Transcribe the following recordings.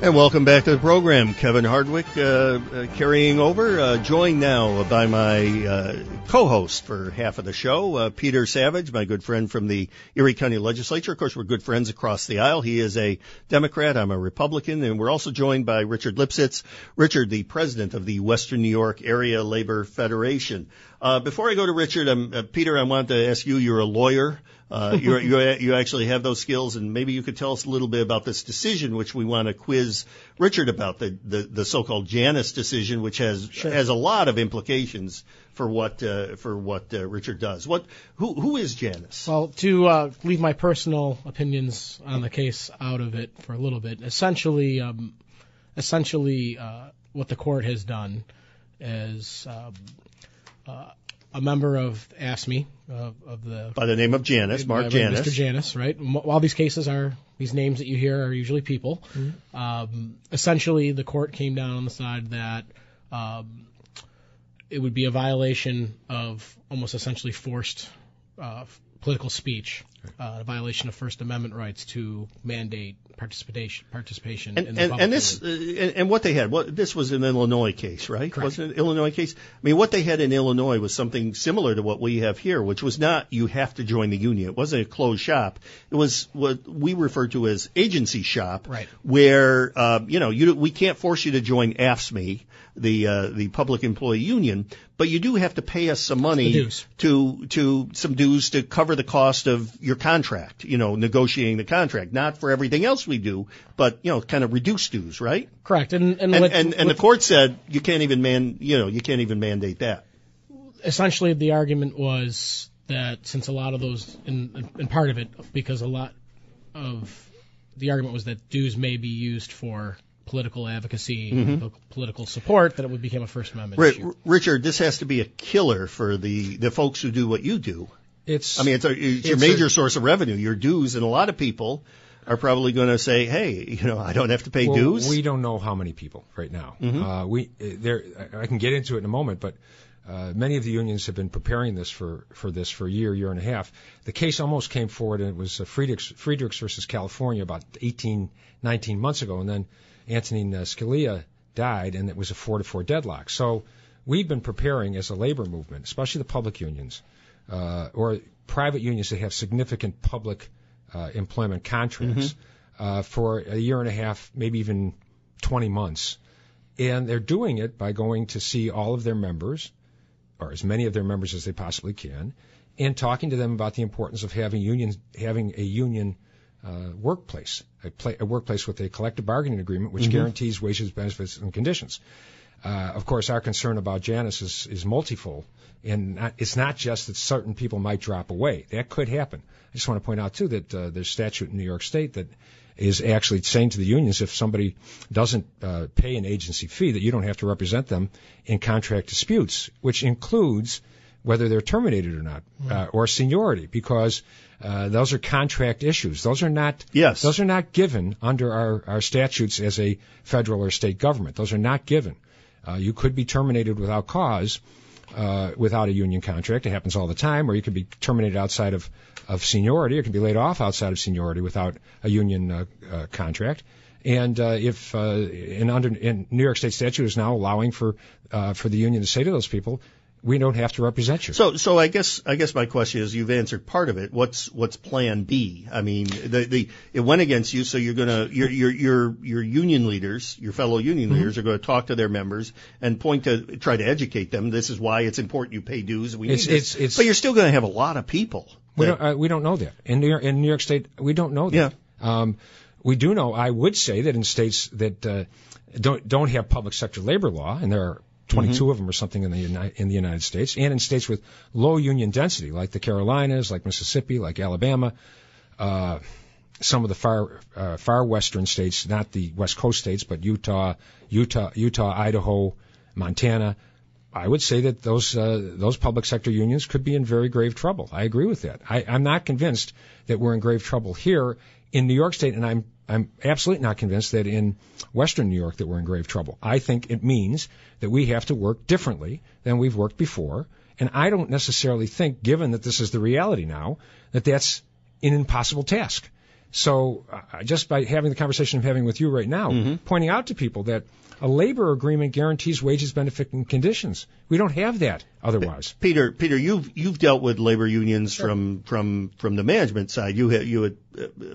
And welcome back to the program. Kevin Hardwick carrying over, joined now by my co-host for half of the show, Peter Savage, my good friend from the Erie County Legislature. Of course, we're good friends across the aisle. He is a Democrat. I'm a Republican. And we're also joined by Richard Lipsitz. Richard, the president of the Western New York Area Labor Federation. Before I go to Richard, Peter, I wanted to ask you, you're a lawyer. You actually have those skills, and maybe you could tell us a little bit about this decision, which we want to quiz Richard about, the so-called Janus decision, which has a lot of implications for what Richard does. Who is Janus? Well, to leave my personal opinions on the case out of it for a little bit, essentially, what the court has done is a member of AFSCME, of the... By the name of Janus, Mark Janus. Mr. Janus, right? All these cases are, these names that you hear are usually people. Mm-hmm. Essentially, the court came down on the side that it would be a violation of almost essentially forced political speech, a violation of First Amendment rights to mandate participation in the public. And this, and what they had, this was an Illinois case, right? Correct. Wasn't it an Illinois case? I mean, what they had in Illinois was something similar to what we have here, which was not you have to join the union. It wasn't a closed shop. It was what we refer to as agency shop, right, where we can't force you to join AFSCME, the public employee union, but you do have to pay us some money to some dues to cover the cost of your contract, negotiating the contract, not for everything else we do, but kind of reduce dues, right? Correct. And the court said you can't even mandate that. Essentially, the argument was that since a lot of those, and part of it, because a lot of the argument was that dues may be used for political advocacy, mm-hmm, political support, that it would become a First Amendment issue. Richard, this has to be a killer for the folks who do what you do. It's your major source of revenue, your dues, and a lot of people are probably going to say, "Hey, I don't have to pay dues." We don't know how many people right now. Mm-hmm. I can get into it in a moment, but many of the unions have been preparing this for a year and a half. The case almost came forward, and it was Friedrichs versus California about 18, 19 months ago, and then Antonin Scalia died, and it was a 4-4 deadlock. So we've been preparing as a labor movement, especially the public unions or private unions that have significant public employment contracts, mm-hmm, for a year and a half, maybe even 20 months. And they're doing it by going to see all of their members, or as many of their members as they possibly can, and talking to them about the importance of having a union workplace, a workplace with a collective bargaining agreement which, mm-hmm, guarantees wages, benefits, and conditions. Of course, our concern about Janus is multifold, and it's not just that certain people might drop away. That could happen. I just want to point out, too, that there's statute in New York State that is actually saying to the unions, if somebody doesn't pay an agency fee, that you don't have to represent them in contract disputes, which includes whether they're terminated or not, or seniority, because those are contract issues. Those are not given under our statutes as a federal or state government. Those are not given. You could be terminated without cause, without a union contract. It happens all the time. Or you could be terminated outside of seniority, or can be laid off outside of seniority without a union contract. And under New York State statute is now allowing for the union to say to those people, we don't have to represent you. So I guess my question is, you've answered part of it. What's Plan B? I mean, it went against you, so your union leaders, your fellow union leaders, mm-hmm, are going to talk to their members and try to educate them. This is why it's important you pay dues. But you're still going to have a lot of people. We don't know that in New York State. We don't know that. Yeah. We do know. I would say that in states that don't have public sector labor law, and there are 22 of them or something in the United States, and in states with low union density, like the Carolinas, like Mississippi, like Alabama, some of the far western states, not the West Coast states, but Utah, Idaho, Montana. I would say that those public sector unions could be in very grave trouble. I agree with that. I'm not convinced that we're in grave trouble here in New York State, and I'm absolutely not convinced that in Western New York that we're in grave trouble. I think it means that we have to work differently than we've worked before, and I don't necessarily think, given that this is the reality now, that that's an impossible task. So just by having the conversation I'm having with you right now, pointing out to people that a labor agreement guarantees wages, benefits, and conditions. We don't have that otherwise. Peter, you've dealt with labor unions from the management side. You had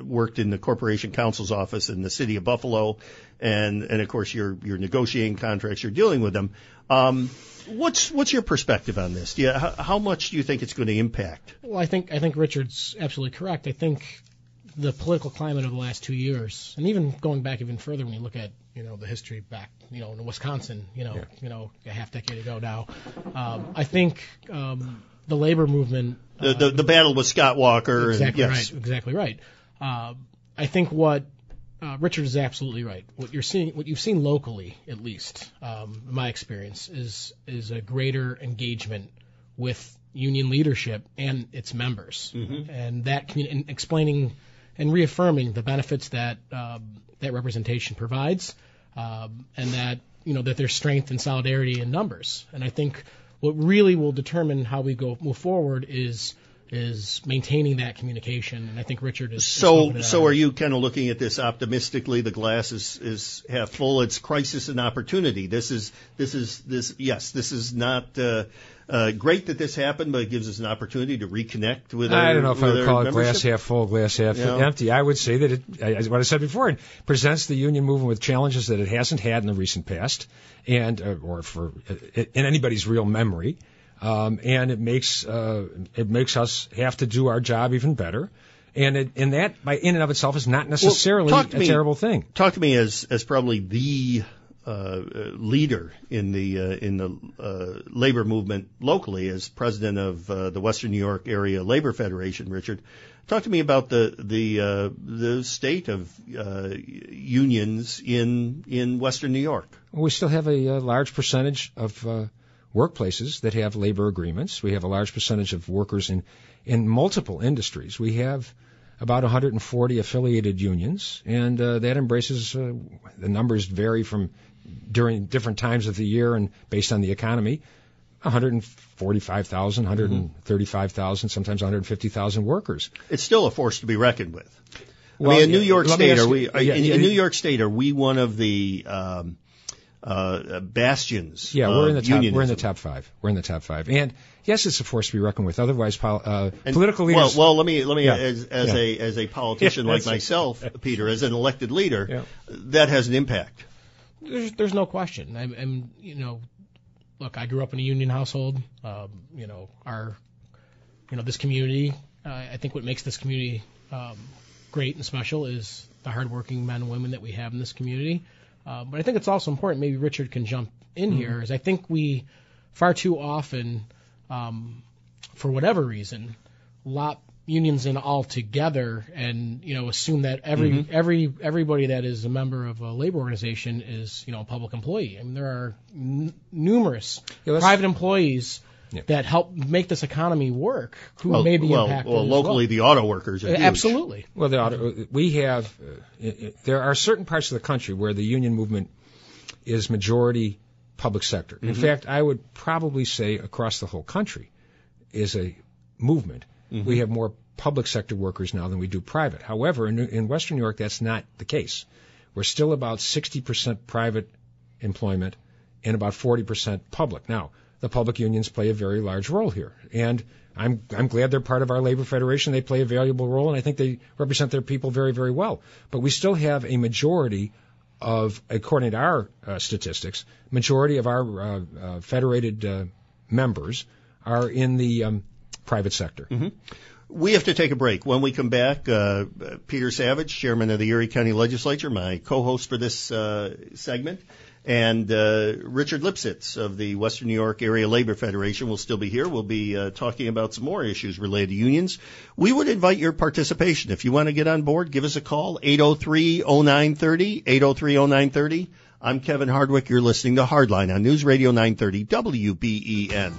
worked in the Corporation Counsel's office in the city of Buffalo, and of course you're negotiating contracts. You're dealing with them. What's your perspective on this? How much do you think it's going to impact? Well, I think Richard's absolutely correct. I think the political climate of the last 2 years, and even going back even further when you look at, the history back, in Wisconsin, a half decade ago now, I think the labor movement... the battle with Scott Walker. Exactly, and, yes. Right, exactly right. I think what Richard is absolutely right. What you've seen locally, at least, in my experience, is a greater engagement with union leadership and its members, and that and explaining and reaffirming the benefits that that representation provides, and that that there's strength and solidarity in numbers. And I think what really will determine how we move forward is maintaining that communication. And I think Richard is so are you kind of looking at this optimistically? The glass is half full. It's crisis and opportunity. This is not great that this happened, but it gives us an opportunity to reconnect with I don't know if I would call it glass half full, glass half empty. I would say that what I said before, it presents the union movement with challenges that it hasn't had in the recent past, and in anybody's real memory. And it makes us have to do our job even better. And that, by in and of itself, is not necessarily a terrible thing. Talk to me as probably the leader in the labor movement locally, as president of the Western New York Area Labor Federation, Richard. Talk to me about the state of unions in Western New York. We still have a large percentage of workplaces that have labor agreements. We have a large percentage of workers in multiple industries. We have about 140 affiliated unions, and that embraces the numbers vary from during different times of the year and based on the economy, 145,000, 135,000, sometimes 150,000 workers. It's still a force to be reckoned with. Well, I mean, in New York State, are we one of the bastions? Yeah, we're in the top five. We're in the top five, and yes, it's a force to be reckoned with. Otherwise, political leaders. Well, let me as a politician like myself, Peter, as an elected leader, that has an impact. There's no question. I'm look, I grew up in a union household. This community. I think what makes this community great and special is the hardworking men and women that we have in this community. But I think it's also important, maybe Richard can jump in here, is I think we far too often, for whatever reason, lop unions in all together and, assume that everybody that is a member of a labor organization is, a public employee. I mean, there are numerous private employees that help make this economy work who may be impacted. Well, locally, the auto workers are huge. Absolutely. Well, there are certain parts of the country where the union movement is majority public sector. In fact, I would probably say across the whole country is a movement. We have more public sector workers now than we do private. However, in Western New York, that's not the case. We're still about 60% private employment and about 40% public. Now, the public unions play a very large role here, and I'm glad they're part of our labor federation. They play a valuable role, and I think they represent their people very, very well. But we still have a majority of, according to our statistics, majority of our federated members are in the private sector. We have to take a break. When we come back, Peter Savage, chairman of the Erie County Legislature, my co-host for this segment, And Richard Lipsitz of the Western New York Area Labor Federation will still be here. We'll be talking about some more issues related to unions. We would invite your participation. If you want to get on board, give us a call, 803-0930, 803-0930. I'm Kevin Hardwick. You're listening to Hardline on News Radio 930 WBEN.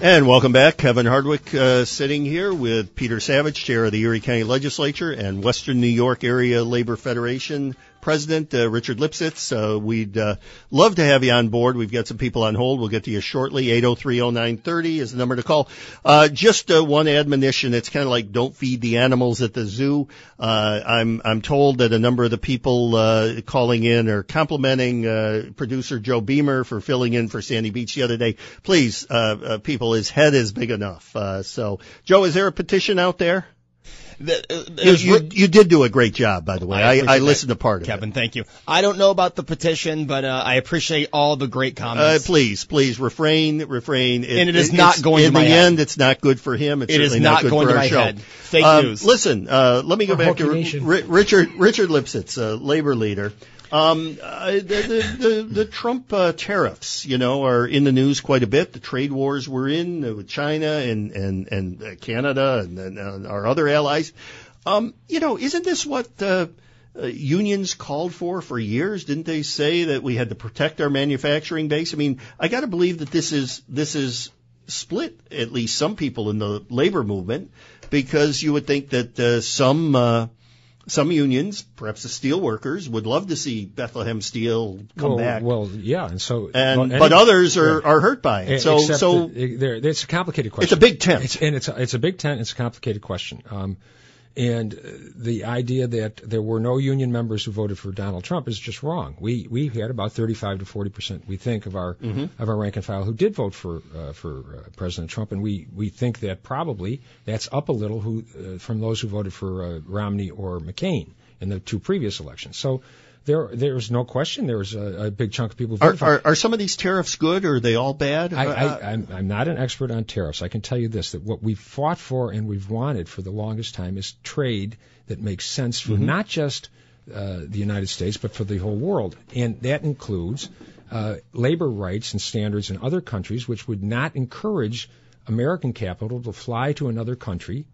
And welcome back. Kevin Hardwick sitting here with Peter Savage, chair of the Erie County Legislature, and Western New York Area Labor Federation president, Richard Lipsitz. We'd love to have you on board. We've got some people on hold. We'll get to you shortly. 803-0930 is the number to call. Just one admonition. It's kind of like don't feed the animals at the zoo. I'm told that a number of the people calling in are complimenting producer Joe Beamer for filling in for Sandy Beach the other day. Please, people, his head is big enough. So, Joe, is there a petition out there? You did do a great job, by the way. I listened to part of Kevin, it. Kevin, thank you. I don't know about the petition, but I appreciate all the great comments. Please, refrain. And it is not going to my head. In the end, it's not good for him. It is not going to my head. Fake news. Listen, let me go back to Richard Lipsitz, labor leader. The Trump tariffs, are in the news quite a bit. The trade wars we're in with China and Canada and our other allies. Isn't this what unions called for years? Didn't they say that we had to protect our manufacturing base? I mean, I got to believe that this is split at least some people in the labor movement, because you would think that some unions, perhaps the steel workers, would love to see Bethlehem Steel come back. Well, yeah, but others are hurt by it. So it's a complicated question. It's a big tent, it's a big tent. It's a complicated question. And the idea that there were no union members who voted for Donald Trump is just wrong. We had about 35% to 40%, we think, of our rank and file who did vote for President Trump, and we think that probably that's up a little from those who voted for Romney or McCain in the two previous elections. So there's no question there was a big chunk of people who voted for Trump. Are some of these tariffs good, or are they all bad? I'm not an expert on tariffs. I can tell you this, that what we've fought for and we've wanted for the longest time is trade that makes sense for not just the United States, but for the whole world. And that includes labor rights and standards in other countries, which would not encourage American capital to flee to another country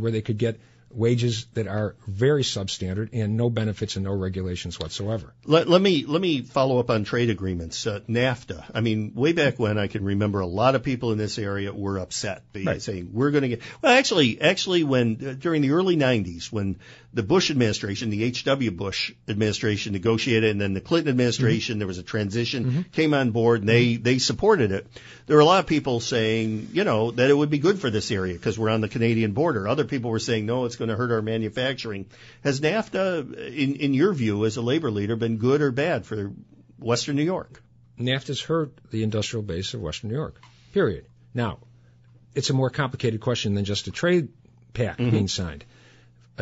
where they could get wages that are very substandard and no benefits and no regulations whatsoever. Let me follow up on trade agreements. NAFTA. I mean, way back when, I can remember a lot of people in this area were upset, saying we're going to get. Well, actually, when during the early '90s, when the Bush administration, the H.W. Bush administration, negotiated, and then the Clinton administration, there was a transition, came on board, and they supported it. There were a lot of people saying, that it would be good for this area because we're on the Canadian border. Other people were saying, no, it's going to hurt our manufacturing. Has NAFTA, in your view as a labor leader, been good or bad for Western New York? NAFTA's hurt the industrial base of Western New York, period. Now, it's a more complicated question than just a trade pact being signed.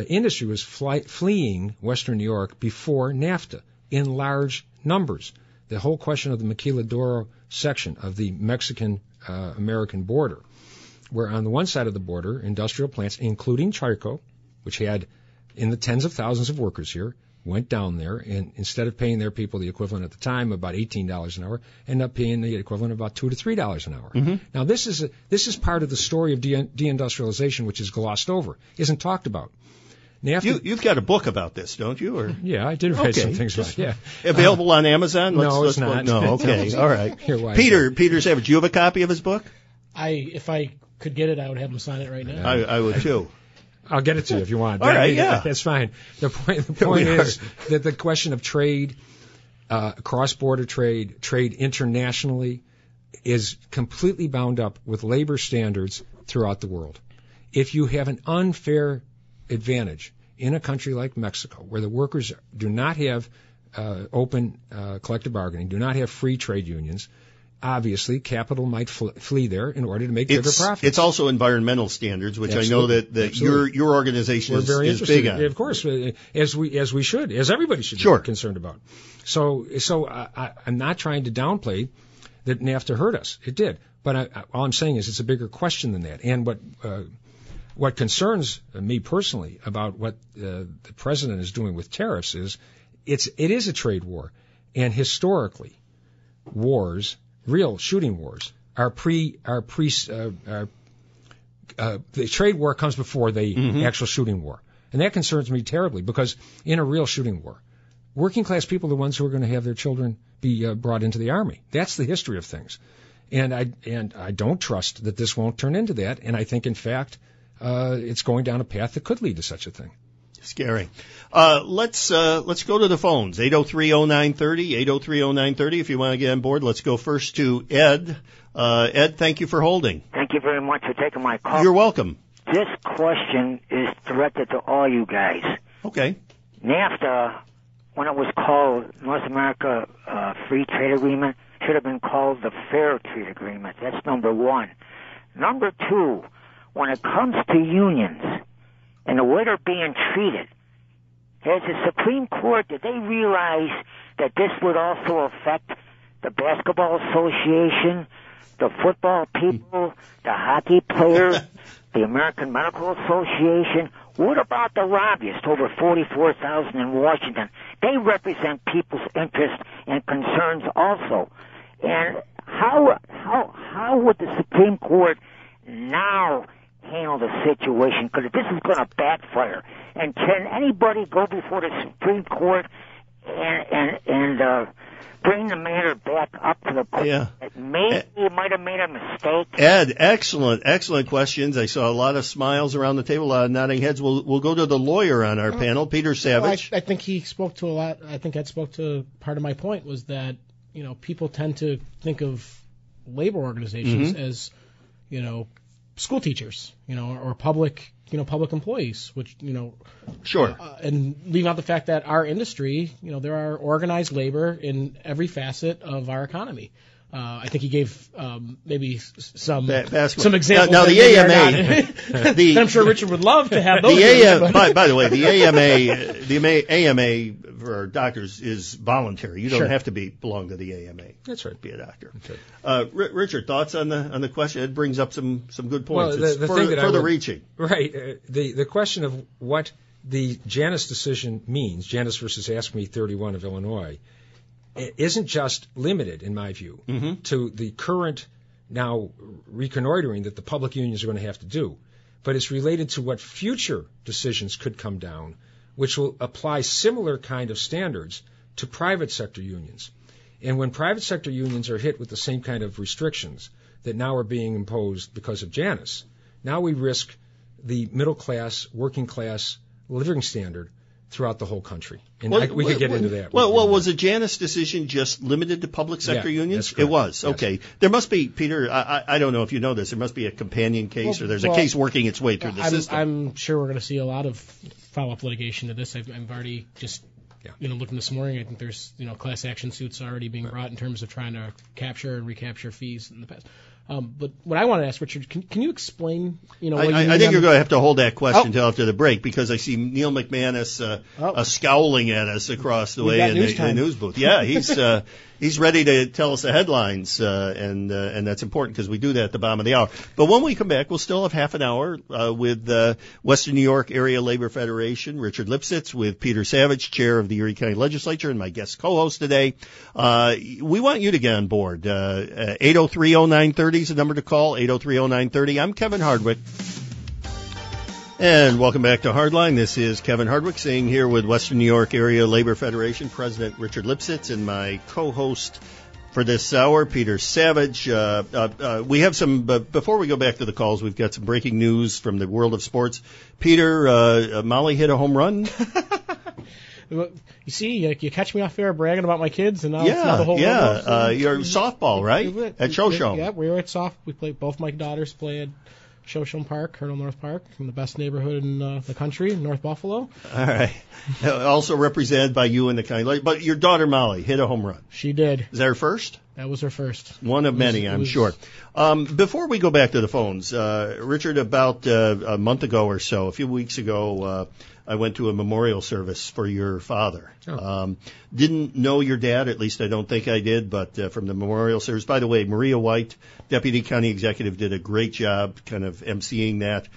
Industry was fleeing Western New York before NAFTA in large numbers. The whole question of the maquiladora section of the Mexican-American border, where on the one side of the border, industrial plants, including Charco, which had in the tens of thousands of workers here, went down there, and instead of paying their people the equivalent at the time, about $18 an hour, end up paying the equivalent of about $2 to $3 an hour. Now, this is part of the story of deindustrialization, which is glossed over, isn't talked about. NAFTA, you've got a book about this, don't you? Or? Yeah, I did write some things about it. Yeah. Available on Amazon? No, it's not. No, okay. All right. Peter Savage, do you have a copy of his book? If I could get it, I would have him sign it right now. I would too. I'll get it to you if you want. All right, yeah. That's fine. The point is that the question of trade, cross-border trade internationally, is completely bound up with labor standards throughout the world. If you have an unfair advantage in a country like Mexico, where the workers do not have open collective bargaining, do not have free trade unions, obviously, capital might flee there in order to make bigger profits. It's also environmental standards, which I know that your organization is big on. Of course, as we should, as everybody should be concerned about. So I'm not trying to downplay that NAFTA hurt us. It did, but all I'm saying is it's a bigger question than that. And what concerns me personally about what the president is doing with tariffs is it is a trade war. And historically, wars, real shooting wars, the trade war comes before the actual shooting war. And that concerns me terribly, because in a real shooting war, working class people are the ones who are going to have their children be brought into the army. That's the history of things. And I don't trust that this won't turn into that. And I think, in fact, it's going down a path that could lead to such a thing. Scary. Let's go to the phones. 803-0930, 803-0930. If you want to get on board, let's go first to Ed. Ed, thank you for holding. Thank you very much for taking my call. You're welcome. This question is directed to all you guys. Okay. NAFTA, when it was called North America Free Trade Agreement, should have been called the Fair Trade Agreement. That's number one. Number two, when it comes to unions and the way they're being treated, as the Supreme Court, did they realize that this would also affect the Basketball Association, the football people, the hockey players, the American Medical Association? What about the lobbyists, over 44,000 in Washington? They represent people's interests and concerns also. And how would the Supreme Court now handle the situation, because this is going to backfire? And can anybody go before the Supreme Court and bring the matter back up to the court? Yeah. Maybe you might have made a mistake. Ed, excellent questions. I saw a lot of smiles around the table, a lot of nodding heads. We'll go to the lawyer on our panel, Peter Savage. Well, I think he spoke to a lot. I think that spoke to part of my point, was that, you know, people tend to think of labor organizations as, you know, school teachers, you know, or public employees, which, you know, sure. And leaving out the fact that our industry, you know, there are organized labor in every facet of our economy. I think he gave maybe some examples. Now the AMA, that I'm sure Richard would love to have those. By the way, the AMA for doctors is voluntary. You don't have to belong to the AMA. That's right. Be a doctor. Okay. Richard, thoughts on the question? It brings up some good points. Well, further reaching. Right. The question of what the Janus decision means, Janus versus AFSCME 31 of Illinois, it isn't just limited, in my view, to the current now reconnoitering that the public unions are going to have to do, but it's related to what future decisions could come down, which will apply similar kind of standards to private sector unions. And when private sector unions are hit with the same kind of restrictions that now are being imposed because of Janus, now we risk the middle class, working class living standard throughout the whole country. And we could get into that. Well, was the Janus decision just limited to public sector unions? It was. Yes. Okay. There must be, Peter, I don't know if you know this, there must be a companion case, or there's a case working its way through the system. I'm sure we're going to see a lot of follow-up litigation to this. I've already just, you know, looking this morning, I think there's, you know, class action suits already being brought in terms of trying to capture and recapture fees in the past. But what I want to ask, Richard, can you explain, you know, what you I think you're going to have to hold that question until after the break, because I see Neil McManus scowling at us across the way in the news booth. Yeah, he's ready to tell us the headlines, and that's important because we do that at the bottom of the hour. But when we come back, we'll still have half an hour with Western New York Area Labor Federation, Richard Lipsitz, with Peter Savage, chair of the Erie County Legislature, and my guest co-host today. We want you to get on board. 803-0930. Is the number to call, 803-0930. I'm Kevin Hardwick. And welcome back to Hardline. This is Kevin Hardwick, sitting here with Western New York Area Labor Federation President Richard Lipsitz and my co-host for this hour, Peter Savage. We have before we go back to the calls, we've got some breaking news from the world of sports. Peter, Molly hit a home run. You see, you catch me off air bragging about my kids, and now it's not the whole world. You're softball, right? At Shoshone. Yeah, we were at soft. We played. Both my daughters played at Shoshone Park, Colonel North Park, from the best neighborhood in the country, North Buffalo. All right. Also represented by you in the county. But your daughter Molly hit a home run. She did. Is that her first? That was her first. One of many, I'm sure. Before we go back to the phones, Richard, about a month ago or so, a few weeks ago, I went to a memorial service for your father. Oh. Didn't know your dad, at least I don't think I did, but from the memorial service. By the way, Maria White, Deputy County Executive, did a great job kind of emceeing that.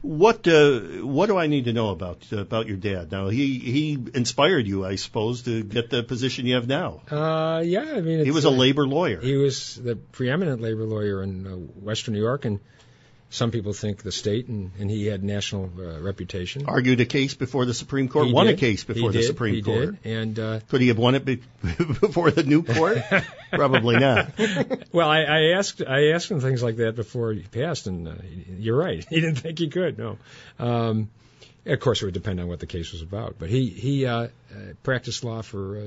What do I need to know about your dad? Now, he inspired you, I suppose, to get the position you have now. Yeah, I mean, he was a labor lawyer. He was the preeminent labor lawyer in Western New York, and some people think the state, and he had national reputation. Argued a case before the Supreme Court. Won a case before the Supreme Court. He did. And could he have won it before the new court? Probably not. Well, I asked him things like that before he passed, and you're right. He didn't think he could. No. Of course, it would depend on what the case was about. But he practiced law for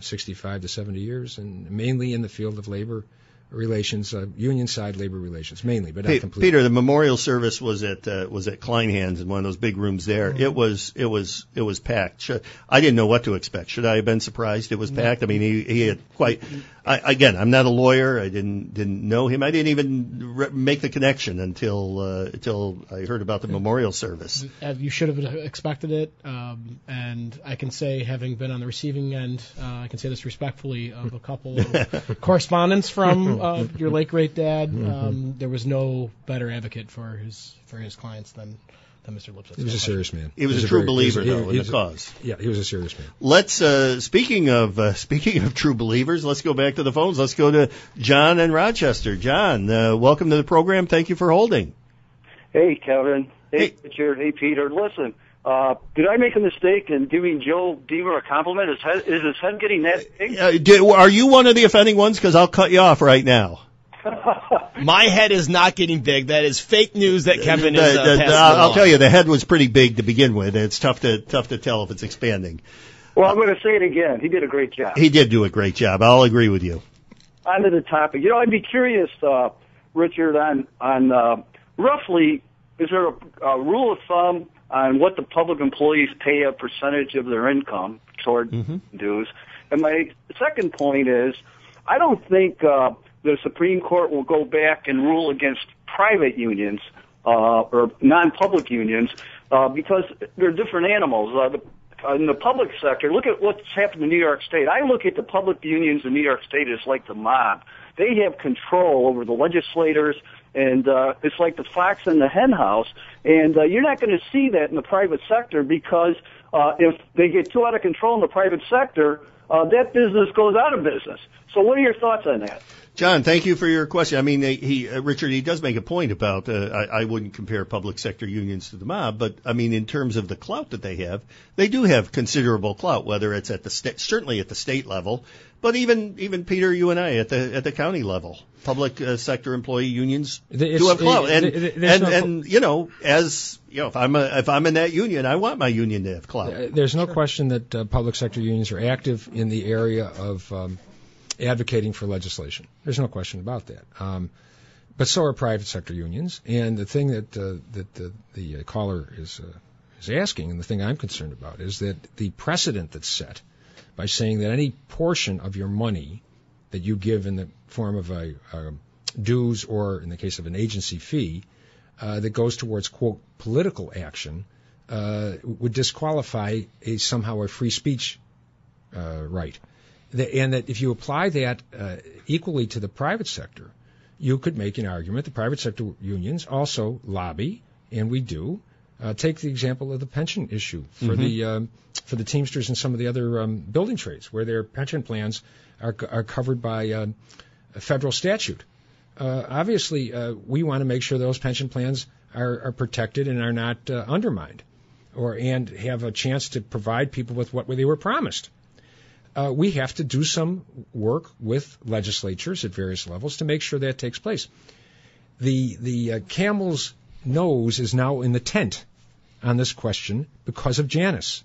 65 to 70 years, and mainly in the field of labor relations, union side labor relations mainly, but not completely. Peter, the memorial service was at Kleinhans in one of those big rooms there. Mm-hmm. It was packed. I didn't know what to expect. Should I have been surprised it was packed? I mean, he had quite. Again, I'm not a lawyer. I didn't know him. I didn't even make the connection until I heard about the memorial service. You should have expected it. And I can say, having been on the receiving end, I can say this respectfully, of a couple of correspondence from your late great dad. There was no better advocate for his clients than Mr. Lipsitz. He was a serious man. He was a true believer, though, in the cause. Yeah, he was a serious man. Let's speaking of true believers, let's go back to the phones. Let's go to John in Rochester. John, welcome to the program. Thank you for holding. Hey, Kevin. Hey, Richard. Hey, Peter. Listen, did I make a mistake in giving Joe Beamer a compliment? Is his head getting that big? Are you one of the offending ones? Because I'll cut you off right now. My head is not getting big. That is fake news that Kevin is passing on. I'll tell you, the head was pretty big to begin with. It's tough to tell if it's expanding. Well, I'm going to say it again. He did a great job. He did do a great job. I'll agree with you. On to the topic. You know, I'd be curious, Richard, on roughly, is there a rule of thumb on what the public employees pay a percentage of their income toward dues? And my second point is, I don't think the Supreme Court will go back and rule against private unions or non-public unions because they're different animals. In the public sector, look at what's happened in New York State. I look at the public unions in New York State as like the mob. They have control over the legislators, and it's like the fox in the hen house. And you're not going to see that in the private sector because if they get too out of control in the private sector, that business goes out of business. So what are your thoughts on that? John, thank you for your question. I mean, Richard, he does make a point about I wouldn't compare public sector unions to the mob, but, I mean, in terms of the clout that they have, they do have considerable clout, whether it's at the certainly at the state level, but even Peter, you and I, at the county level. Public sector employee unions do have clout. And you know, as you know, if I'm in that union, I want my union to have clout. There's no question that public sector unions are active in the area of advocating for legislation. There's no question about that. But so are private sector unions. And the thing that the caller is asking, and the thing I'm concerned about, is that the precedent that's set by saying that any portion of your money that you give in the form of a dues or, in the case of an agency fee, that goes towards, quote, political action, would disqualify somehow a free speech right. And that if you apply that equally to the private sector, you could make an argument. The private sector unions also lobby, and we do. Take the example of the pension issue for the Teamsters and some of the other building trades, where their pension plans are covered by a federal statute. Obviously, we want to make sure those pension plans are protected and are not undermined, and have a chance to provide people with what they were promised. We have to do some work with legislatures at various levels to make sure that takes place. The camel's nose is now in the tent on this question because of Janus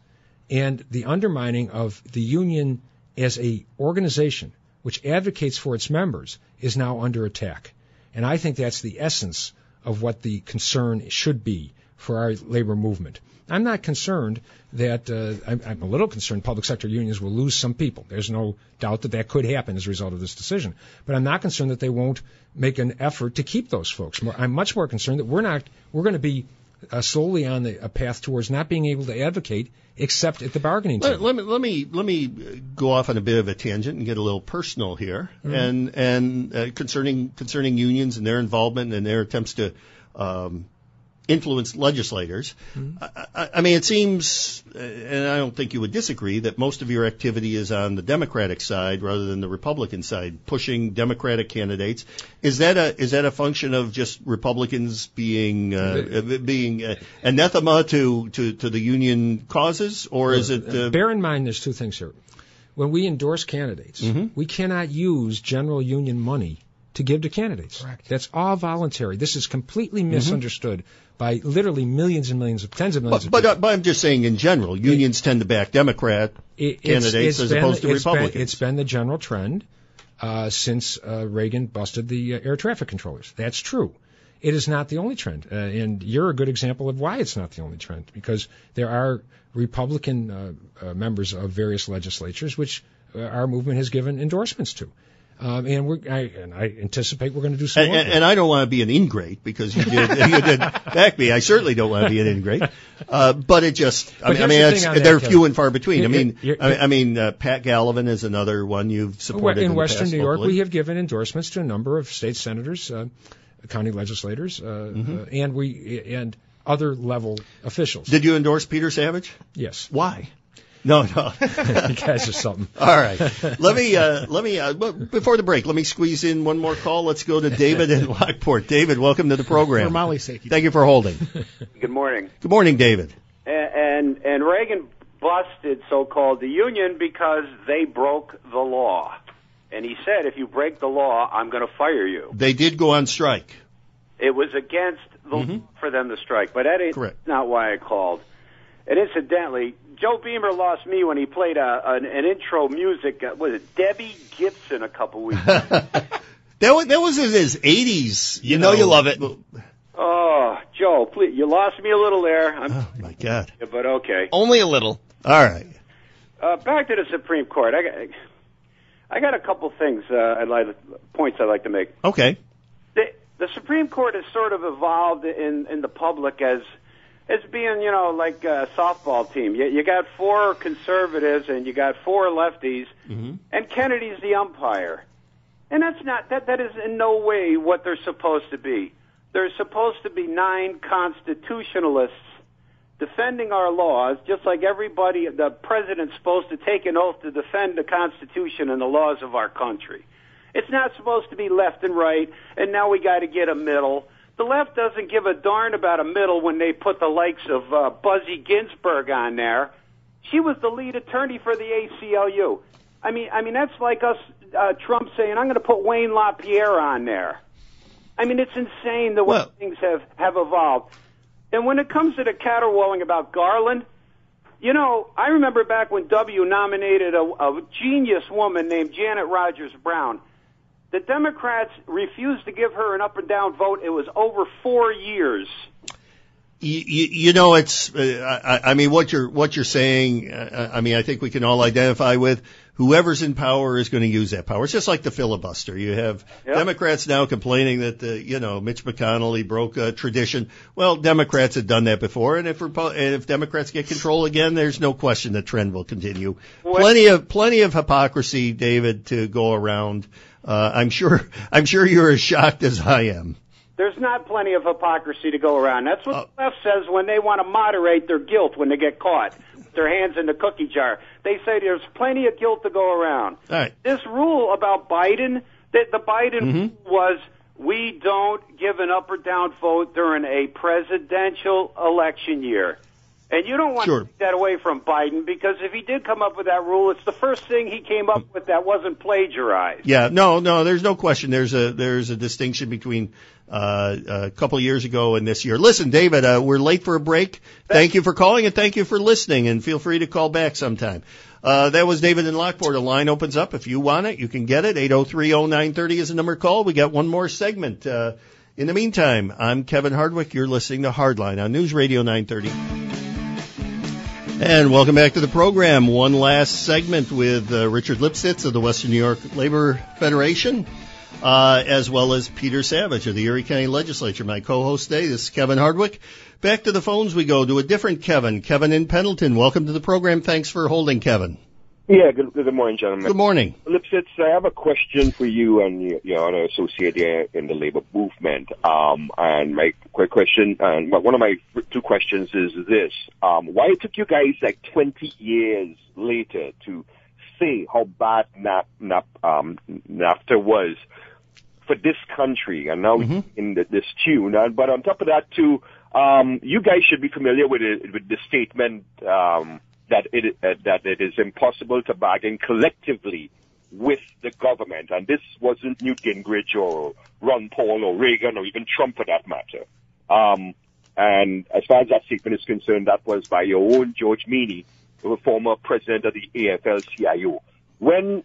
and the undermining of the union as a organization which advocates for its members is now under attack. And I think that's the essence of what the concern should be for our labor movement. I'm not concerned that I'm a little concerned public sector unions will lose some people. There's no doubt that that could happen as a result of this decision. But I'm not concerned that they won't make an effort to keep those folks. I'm much more concerned that we're going to be slowly on a path towards not being able to advocate except at the bargaining table. Let me go off on a bit of a tangent and get a little personal here, and concerning unions and their involvement and their attempts to influence legislators. Mm-hmm. I mean, it seems, and I don't think you would disagree, that most of your activity is on the Democratic side rather than the Republican side, pushing Democratic candidates. Is that a function of just Republicans being anathema to the union causes, or is it? Bear in mind, there's two things here. When we endorse candidates, mm-hmm. we cannot use general union money to give to candidates. Correct. That's all voluntary. This is completely misunderstood by literally millions and millions of tens of millions of people. But I'm just saying in general, unions tend to back Democrat candidates as opposed to Republicans. It's been the general trend since Reagan busted the air traffic controllers. That's true. It is not the only trend, and you're a good example of why it's not the only trend, because there are Republican members of various legislatures which our movement has given endorsements to. And I anticipate we're going to do some more. And I don't want to be an ingrate because you did back me. I certainly don't want to be an ingrate. But it just, they're few and far between. Pat Gallivan is another one you've supported in Western New York. Locally, we have given endorsements to a number of state senators, county legislators, and other level officials. Did you endorse Peter Savage? Yes. Why? No. You guys are something. All right. Let me before the break, let me squeeze in one more call. Let's go to David in Lockport. David, welcome to the program. For Molly's sake. Thank you for holding. Good morning. Good morning, David. And Reagan busted so-called the union because they broke the law. And he said, if you break the law, I'm going to fire you. They did go on strike. It was against the law for them to strike. But that is not why I called. And incidentally, Joe Beamer lost me when he played an intro music. Was it Debbie Gibson a couple weeks ago? that was in his 80s. You know you love it. Oh, Joe, please, you lost me a little there. Oh, my God. But okay. Only a little. All right. Back to the Supreme Court. I got a couple things, points I'd like to make. Okay. The Supreme Court has sort of evolved in the public as... It's being, like a softball team. You got four conservatives and you got four lefties, and Kennedy's the umpire. And that's not that is in no way what they're supposed to be. There's supposed to be 9 constitutionalists defending our laws, just like everybody. The president's supposed to take an oath to defend the Constitution and the laws of our country. It's not supposed to be left and right. And now we got to get a middle. The left doesn't give a darn about a middle when they put the likes of Buzzy Ginsburg on there. She was the lead attorney for the ACLU. I mean that's like us Trump saying I'm going to put Wayne LaPierre on there. I mean, it's insane the way things have evolved. And when it comes to the caterwauling about Garland, I remember back when W nominated a genius woman named Janet Rogers Brown. The Democrats refused to give her an up and down vote. It was over 4 years. It's. What you're saying. I think we can all identify with. Whoever's in power is going to use that power. It's just like the filibuster. You have Democrats now complaining that Mitch McConnell, he broke a tradition. Well, Democrats had done that before, and if Democrats get control again, there's no question the trend will continue. Plenty of hypocrisy, David, to go around. I'm sure you're as shocked as I am. There's not plenty of hypocrisy to go around. That's what the left says when they want to moderate their guilt when they get caught. Their hands in the cookie jar. They say there's plenty of guilt to go around. All right. This rule about Biden, that the Biden rule was we don't give an up or down vote during a presidential election year. And you don't want to take that away from Biden, because if he did come up with that rule, it's the first thing he came up with that wasn't plagiarized. Yeah, no, there's no question. There's a distinction between a couple of years ago and this year. Listen, David, we're late for a break. Thank you for calling, and thank you for listening, and feel free to call back sometime. That was David in Lockport. A line opens up. If you want it, you can get it. 803-0930 is the number to call. We got one more segment. In the meantime, I'm Kevin Hardwick. You're listening to Hardline on News Radio 930. And welcome back to the program. One last segment with Richard Lipsitz of the Western New York Labor Federation, as well as Peter Savage of the Erie County Legislature. My co-host today, this is Kevin Hardwick. Back to the phones we go to a different Kevin. Kevin in Pendleton, welcome to the program. Thanks for holding, Kevin. Yeah, good morning, gentlemen. Good morning. Lipsitz, I have a question for you and your other associate in the labor movement. And my quick question, and one of my two questions is this. Why it took you guys like 20 years later to say how bad NAFTA was for this country, and now in this tune? But on top of that, too, you guys should be familiar with the statement that it is impossible to bargain collectively with the government. And this wasn't Newt Gingrich or Ron Paul or Reagan or even Trump for that matter. And as far as that statement is concerned, that was by your own George Meany, the former president of the AFL-CIO. When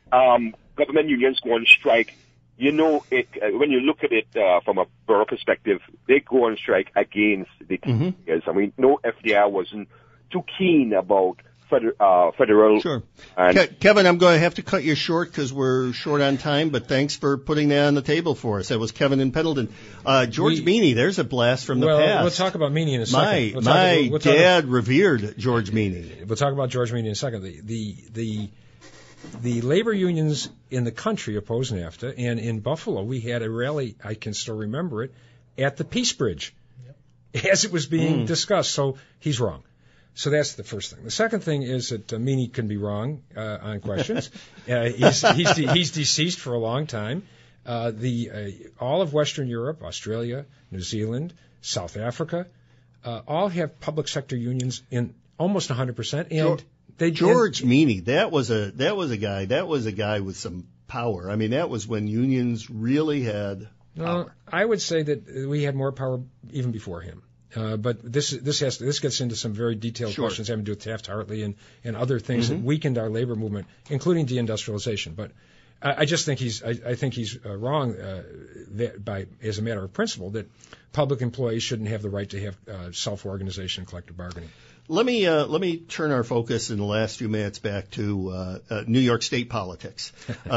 government unions go on strike, when you look at it from a borough perspective, they go on strike against the unions. I mean, no, FDR wasn't too keen about federal. Sure. Kevin, I'm going to have to cut you short because we're short on time, but thanks for putting that on the table for us. That was Kevin in Pendleton. George Meany, there's a blast from the past. We'll talk about Meany in a second. My dad revered George Meany. We'll talk about George Meany in a second. The labor unions in the country opposed NAFTA, and in Buffalo we had a rally, I can still remember it, at the Peace Bridge as it was being discussed. So he's wrong. So that's the first thing. The second thing is that Meany can be wrong on questions. He's deceased for a long time. All of Western Europe, Australia, New Zealand, South Africa, all have public sector unions in almost 100%. And Meany, that was a guy. That was a guy with some power. I mean, that was when unions really had power. I would say that we had more power even before him. But this gets into some very detailed questions having to do with Taft-Hartley and other things that weakened our labor movement, including deindustrialization. But I just think he's wrong as a matter of principle that public employees shouldn't have the right to have self-organization and collective bargaining. Let me turn our focus in the last few minutes back to New York State politics,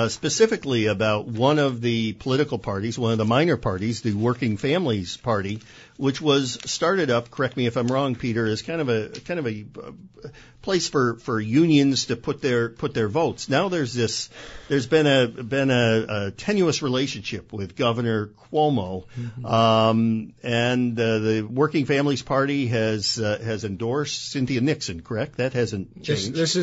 specifically about one of the political parties, one of the minor parties, the Working Families Party, which was started up, correct me if I'm wrong, Peter, as kind of a place for unions to put their votes. Now there's been a tenuous relationship with Governor Cuomo, and the Working Families Party has endorsed Cynthia Nixon, correct? That hasn't changed.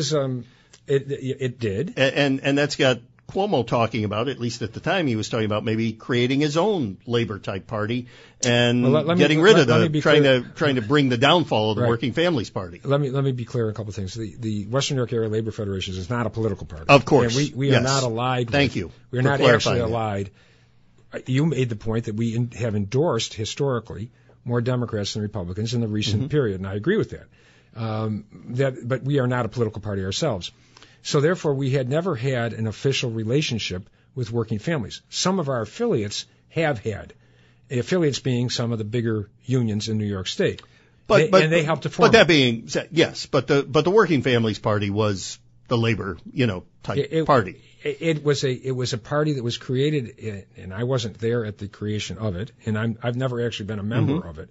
It did, and that's got Cuomo talking about, at least at the time he was talking about, maybe creating his own labor type party and trying to bring the downfall of the Working Families Party. Let me be clear on a couple of things. The Western New York Area Labor Federation is not a political party, of course. And we are not allied. We're not actually allied. You made the point that we have endorsed historically more Democrats than Republicans in the recent period, and I agree with that. But we are not a political party ourselves. So therefore, we had never had an official relationship with Working Families. Some of our affiliates have had, affiliates being some of the bigger unions in New York State, and they helped to form. But that being said, yes, but the Working Families Party was the labor, type party. It was a party that was created, and I wasn't there at the creation of it, and I've never actually been a member of it,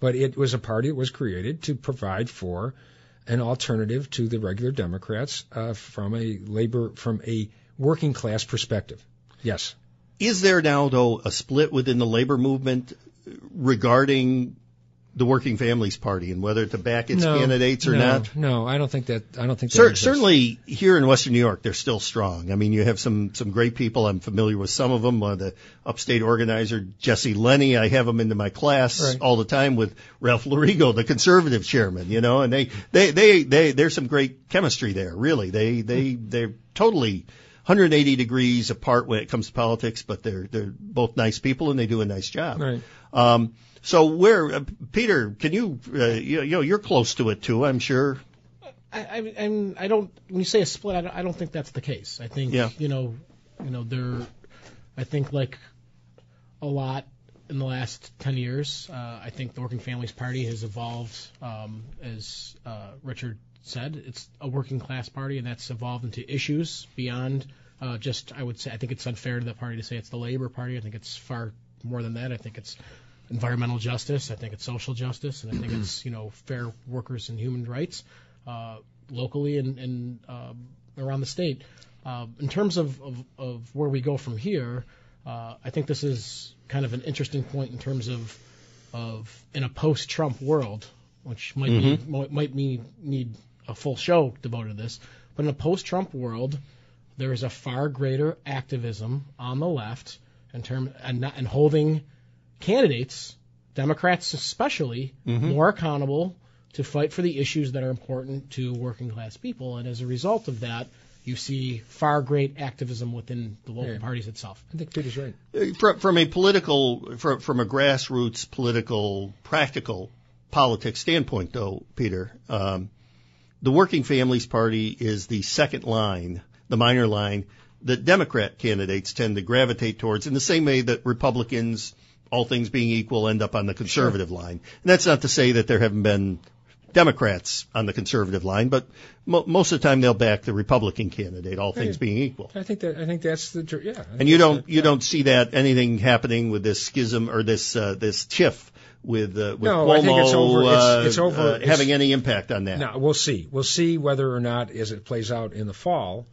but it was a party that was created to provide for an alternative to the regular Democrats from a working class perspective. Yes. Is there now, though, a split within the labor movement regarding the Working Families Party and whether to back its candidates or not? No, I don't think that. I don't think that exists. Certainly here in Western New York, they're still strong. I mean, you have some great people. I'm familiar with some of them. The upstate organizer Jesse Lenny, I have him into my class all the time with Ralph Larigo, the conservative chairman. And they there's some great chemistry there. Really, they're totally 180 degrees apart when it comes to politics, but they're both nice people and they do a nice job. Right. So where, Peter, can you, you're close to it too, I'm sure. I don't, when you say a split, I don't think that's the case. I think, I think like a lot in the last 10 years, I think the Working Families Party has evolved, as Richard said, it's a working class party, and that's evolved into issues beyond just, I would say, I think it's unfair to that party to say it's the Labor Party. I think it's far more than that. I think it's environmental justice. I think it's social justice. And I think it's, you know, fair workers and human rights locally and around the state. In terms of where we go from here, I think this is kind of an interesting point in terms of in a post-Trump world, which might need a full show devoted to this. But in a post-Trump world, there is a far greater activism on the left in terms and holding candidates, Democrats especially, more accountable to fight for the issues that are important to working class people. And as a result of that, you see far great activism within the local parties itself. I think Peter's right. From a political, from a grassroots political, practical politics standpoint, though, Peter, the Working Families Party is the second line, the minor line, that Democrat candidates tend to gravitate towards in the same way that Republicans, all things being equal, end up on the conservative line. And that's not to say that there haven't been Democrats on the conservative line, but most of the time they'll back the Republican candidate, all things being equal. I think that's And you don't see that anything happening with this schism or this tiff with Cuomo. I think it's over. It's over. Having any impact on that? No, we'll see. We'll see whether or not, as it plays out in the fall,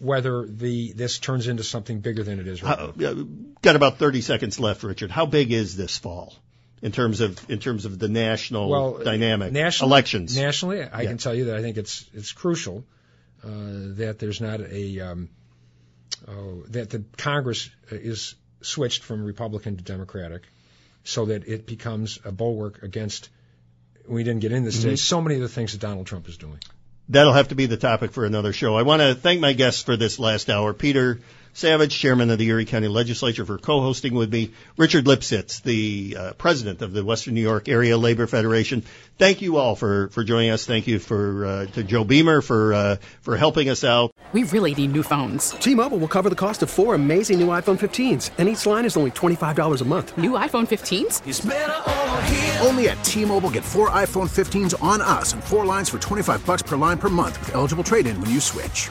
whether this turns into something bigger than it is right now. Got about 30 seconds left, Richard. How big is this fall? In terms of the national dynamic, elections nationally, I can tell you that I think it's crucial that there's not that the Congress is switched from Republican to Democratic, so that it becomes a bulwark against. We didn't get into this today. So many of the things that Donald Trump is doing. That'll have to be the topic for another show. I want to thank my guests for this last hour, Peter Savage, chairman of the Erie County Legislature, for co-hosting with me. Richard Lipsitz, the president of the Western New York Area Labor Federation. Thank you all for joining us. Thank you to Joe Beamer for helping us out. We really need new phones. T-Mobile will cover the cost of 4 amazing new iPhone 15s, and each line is only $25 a month. New iPhone 15s? It's better over here. Only at T-Mobile, get 4 iPhone 15s on us and 4 lines for $25 per line per month with eligible trade-in when you switch.